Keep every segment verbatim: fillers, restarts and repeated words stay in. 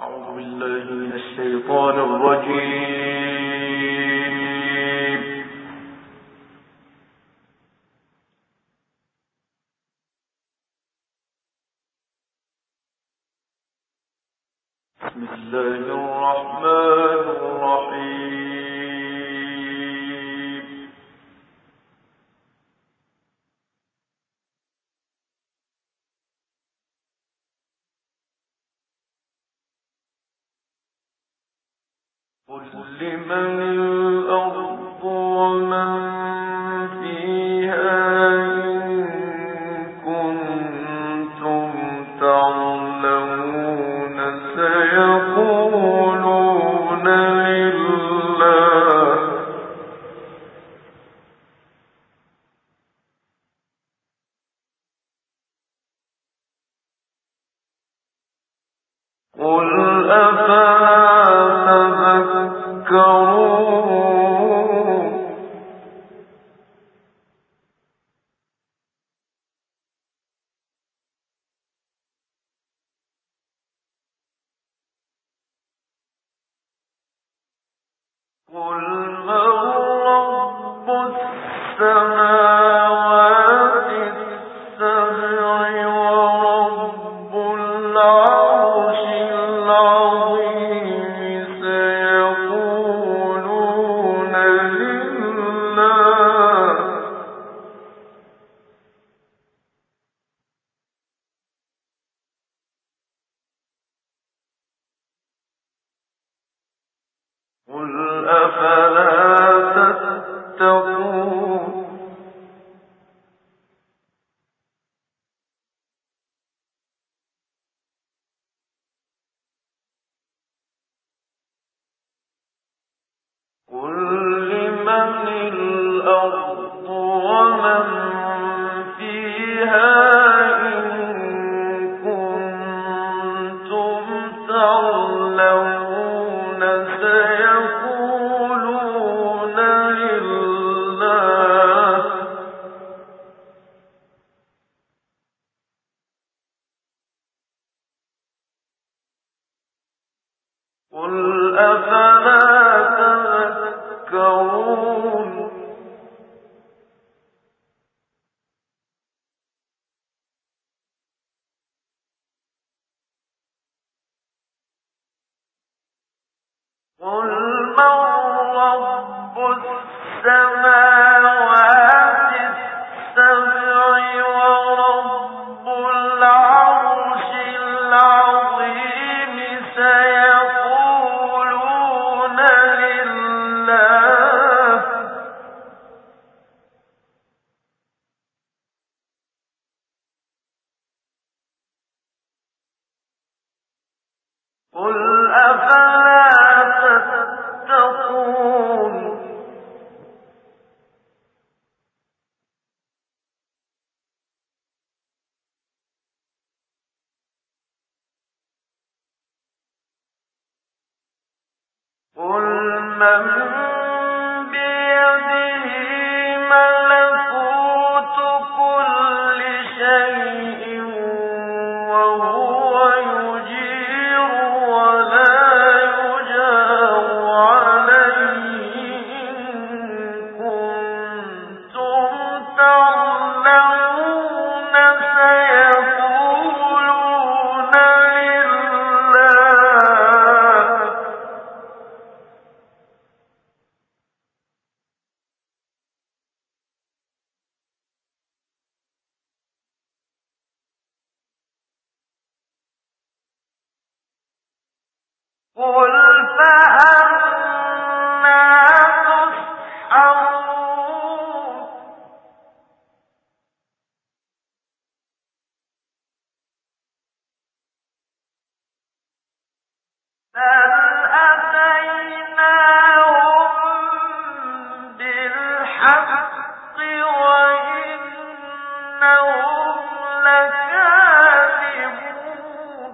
أعوذ بالله من الشيطان الرجيم. بسم الله الرحمن الرحيم. قل لمن الأرض ومن فيها إن كنتم تعلمون سيقولون لله قل أفلا قل من رب السماوات السبع ورب العرش العظيم سيقولون لله قل أفلا تتقون قل لمن الأرض ومن فيها إن كنتم تعلمون سيقولون قل أفلا تذكرون قل من رب السماوات السبع ورب العرش العظيم سيقولون قل أفلا تتقون قل من بيده ملكوت كل شيء وهو قل فأنا تسحرون بل أتيناهم بالحق وإنهم لكاذبون.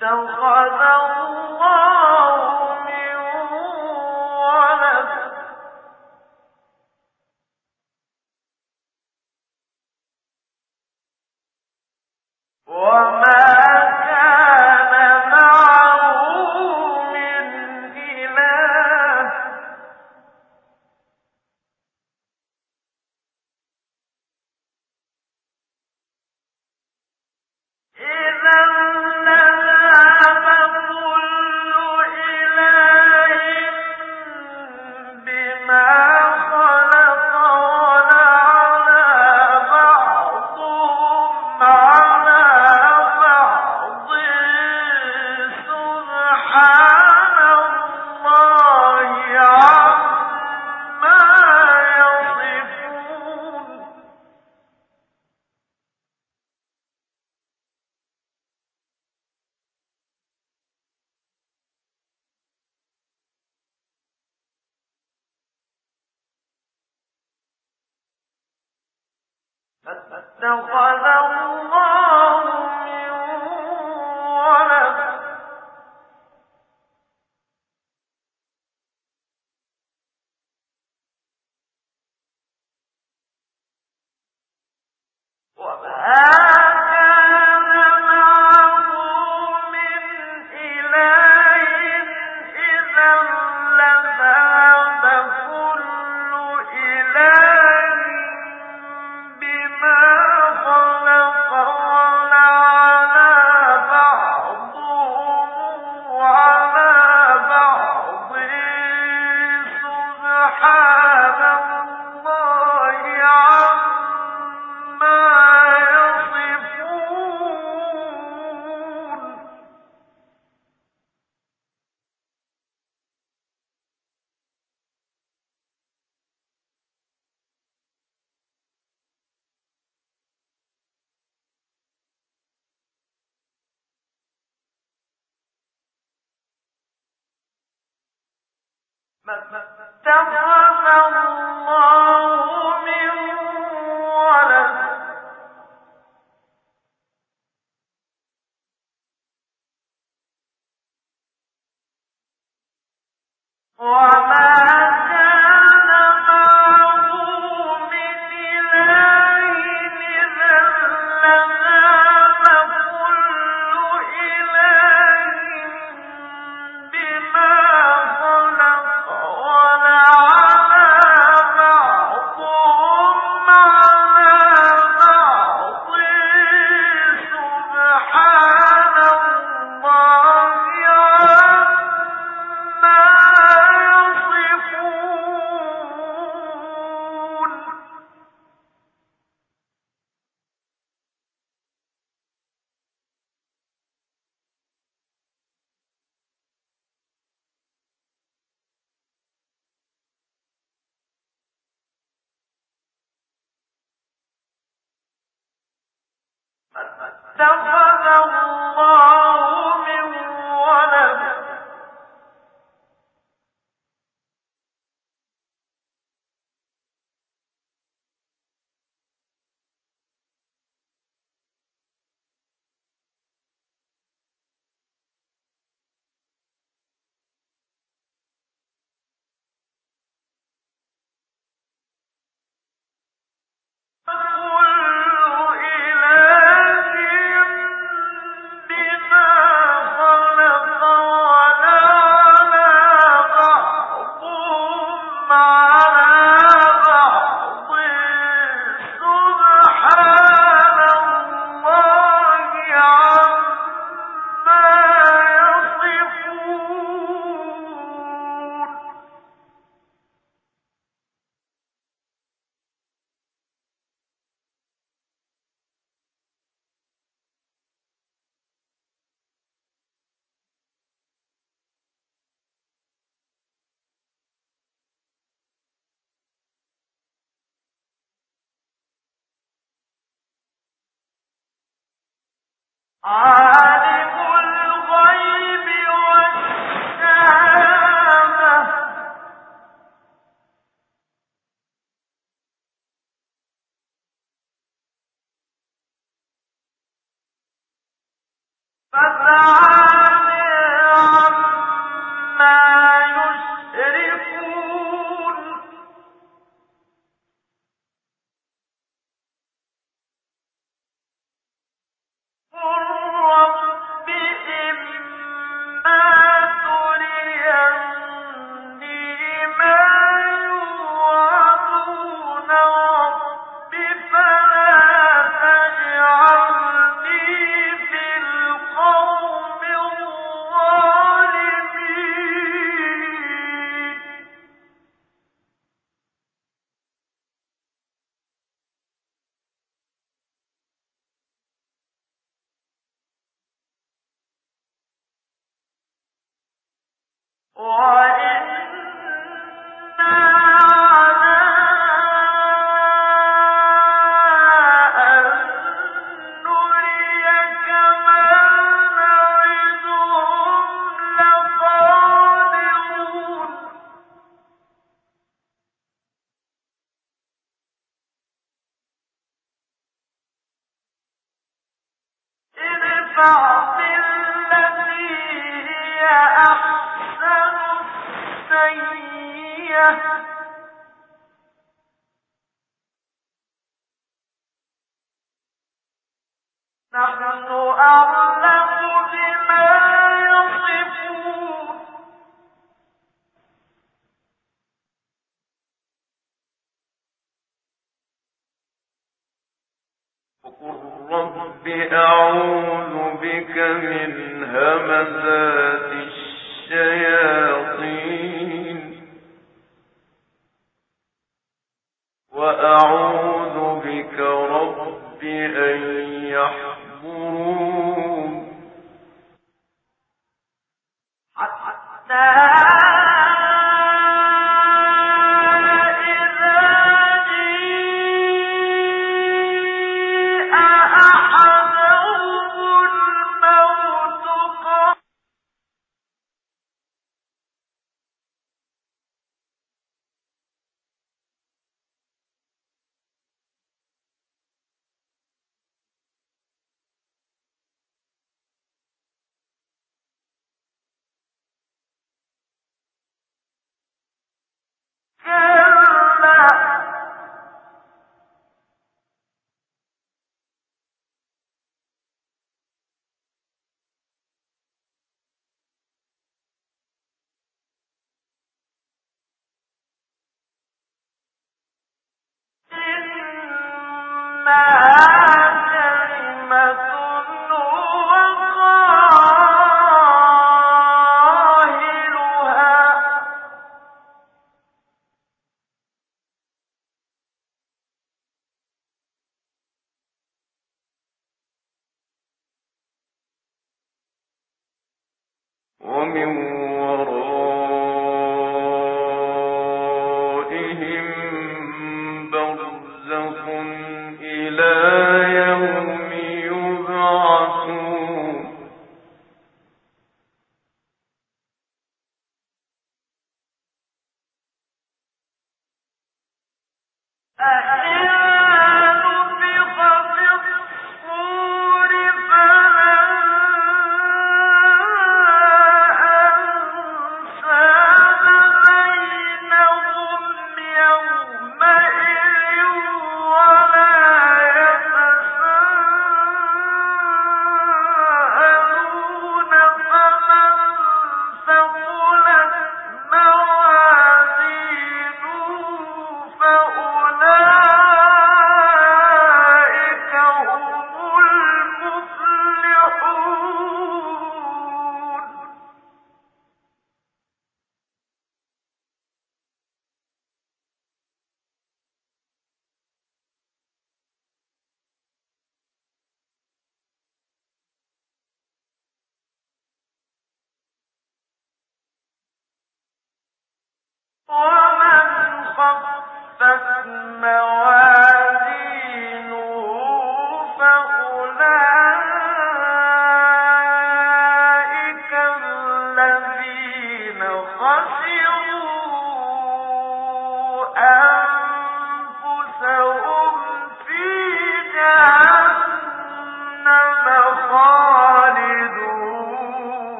فاتخذ الله من ولد فاتخذ الله من ولد وما اتخذ الله من ولد وما اتخذ الله من ولد عالم الغيب والشهادة فتعالى عما يشركون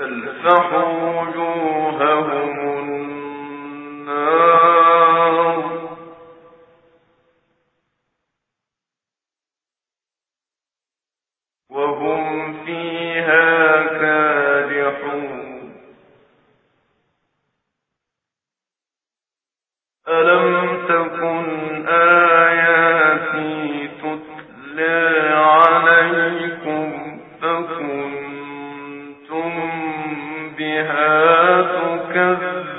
تلفح وجوههم النار وهم فيها كادحون. ألم تكن آياتي تتلى عليكم فكنتم بها تكذبون؟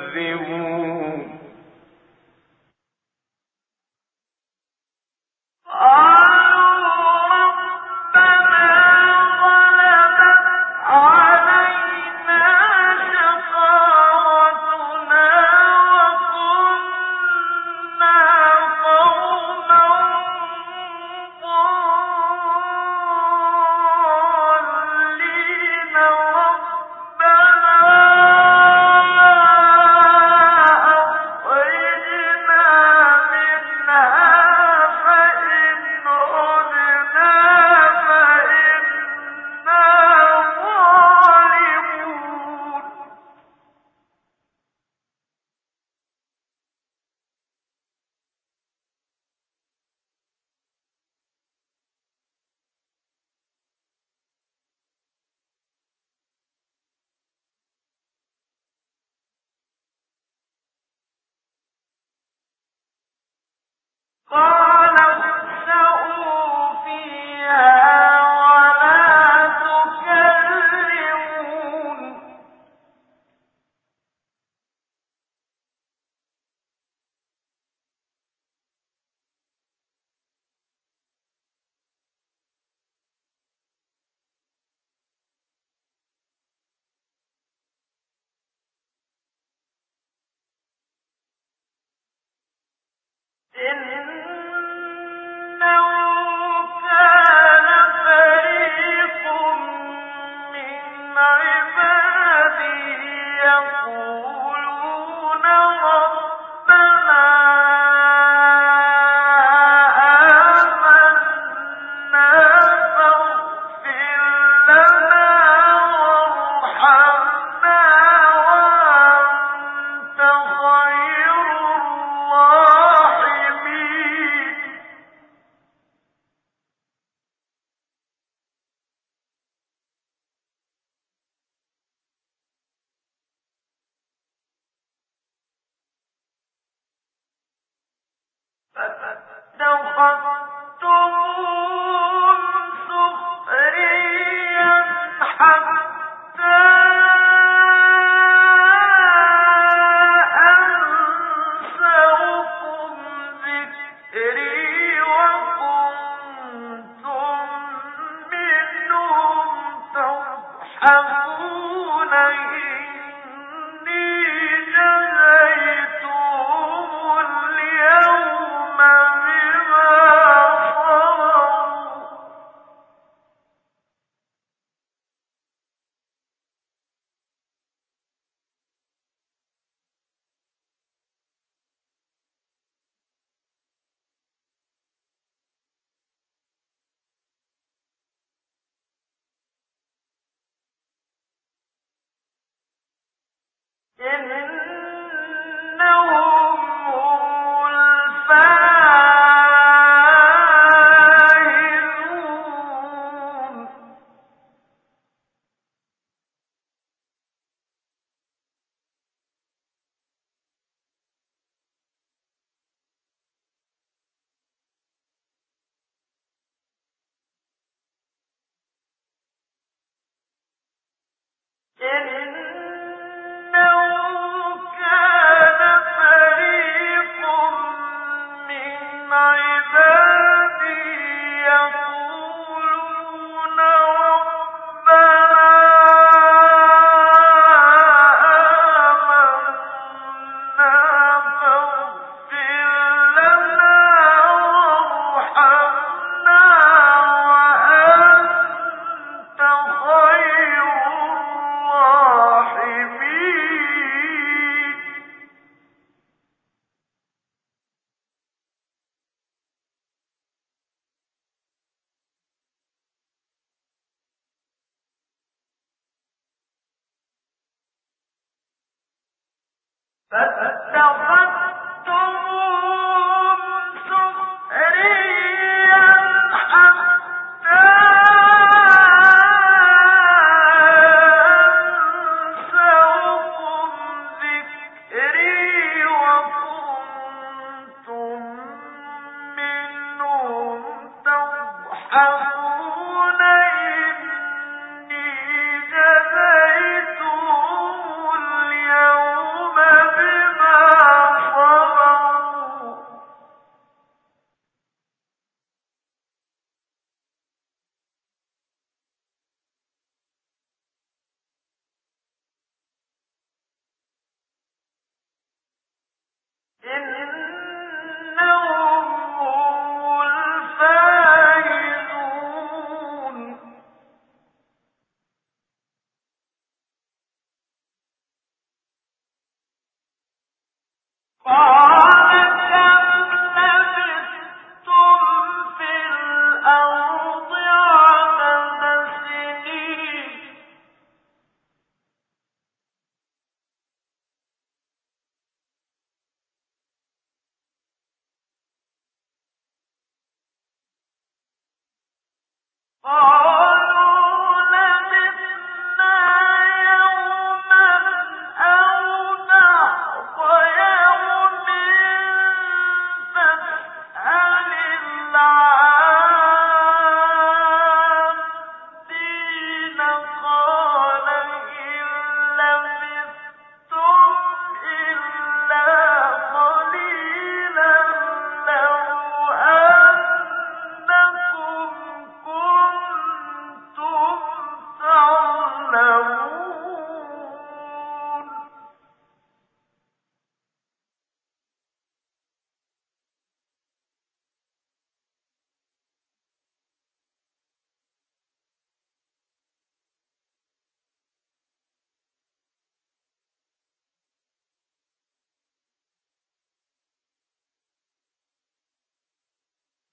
Ah!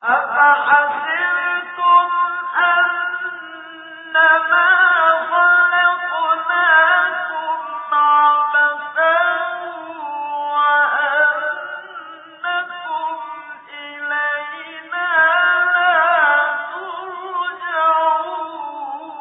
أفحسبتم أنما خلقناكم عبثا وأنكم إلينا لا ترجعون؟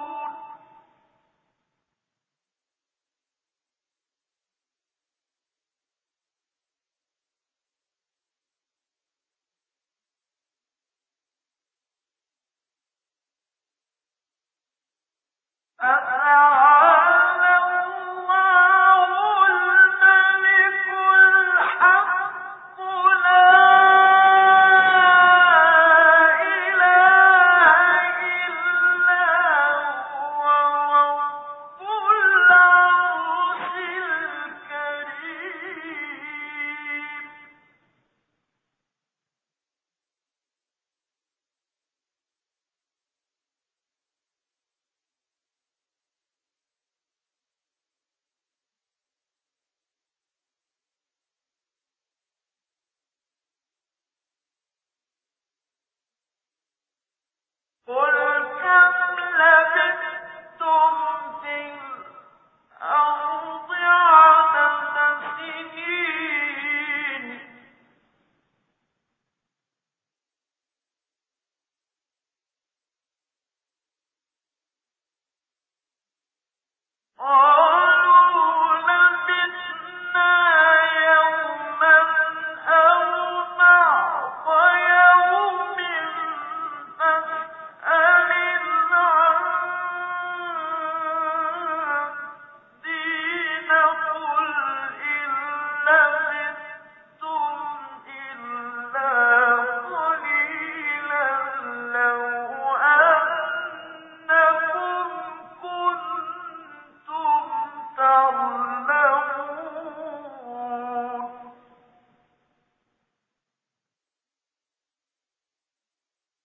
قل كم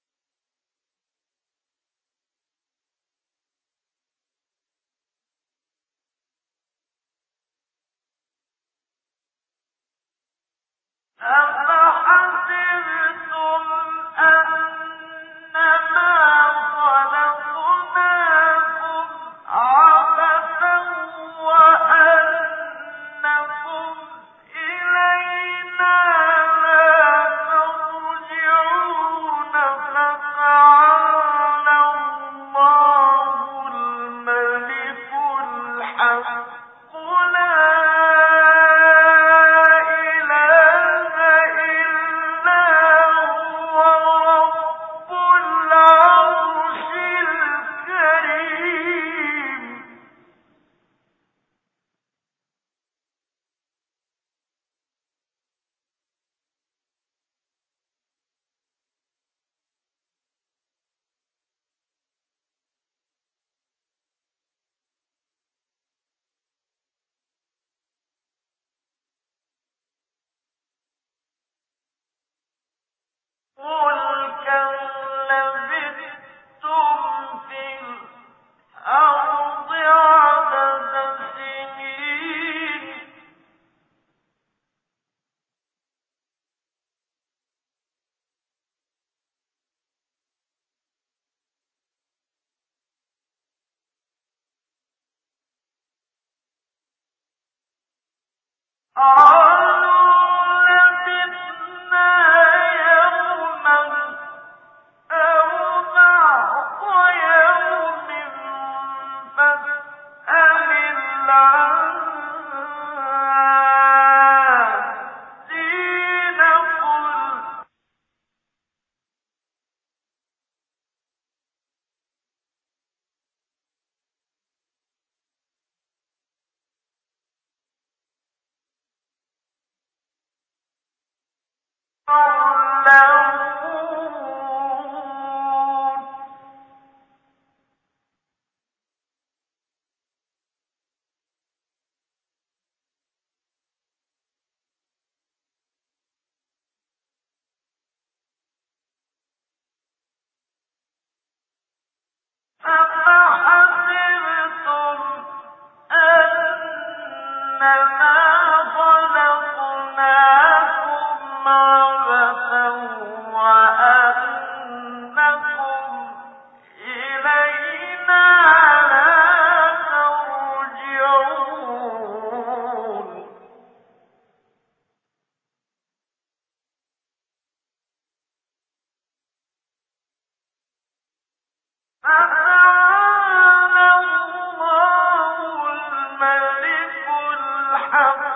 لبثتم في الأرض عدد سنين؟ أفحسبتم أنما خلقناكم عبثا وأنكم إلينا لا ترجعون؟ فتعالى الله الملك الحق. قل كم لبثتم في الأرض عدد سنين؟ قالوا لبثنا أفحسبتم أنما خلقناكم عبثا وأنكم بِالْحَقِّ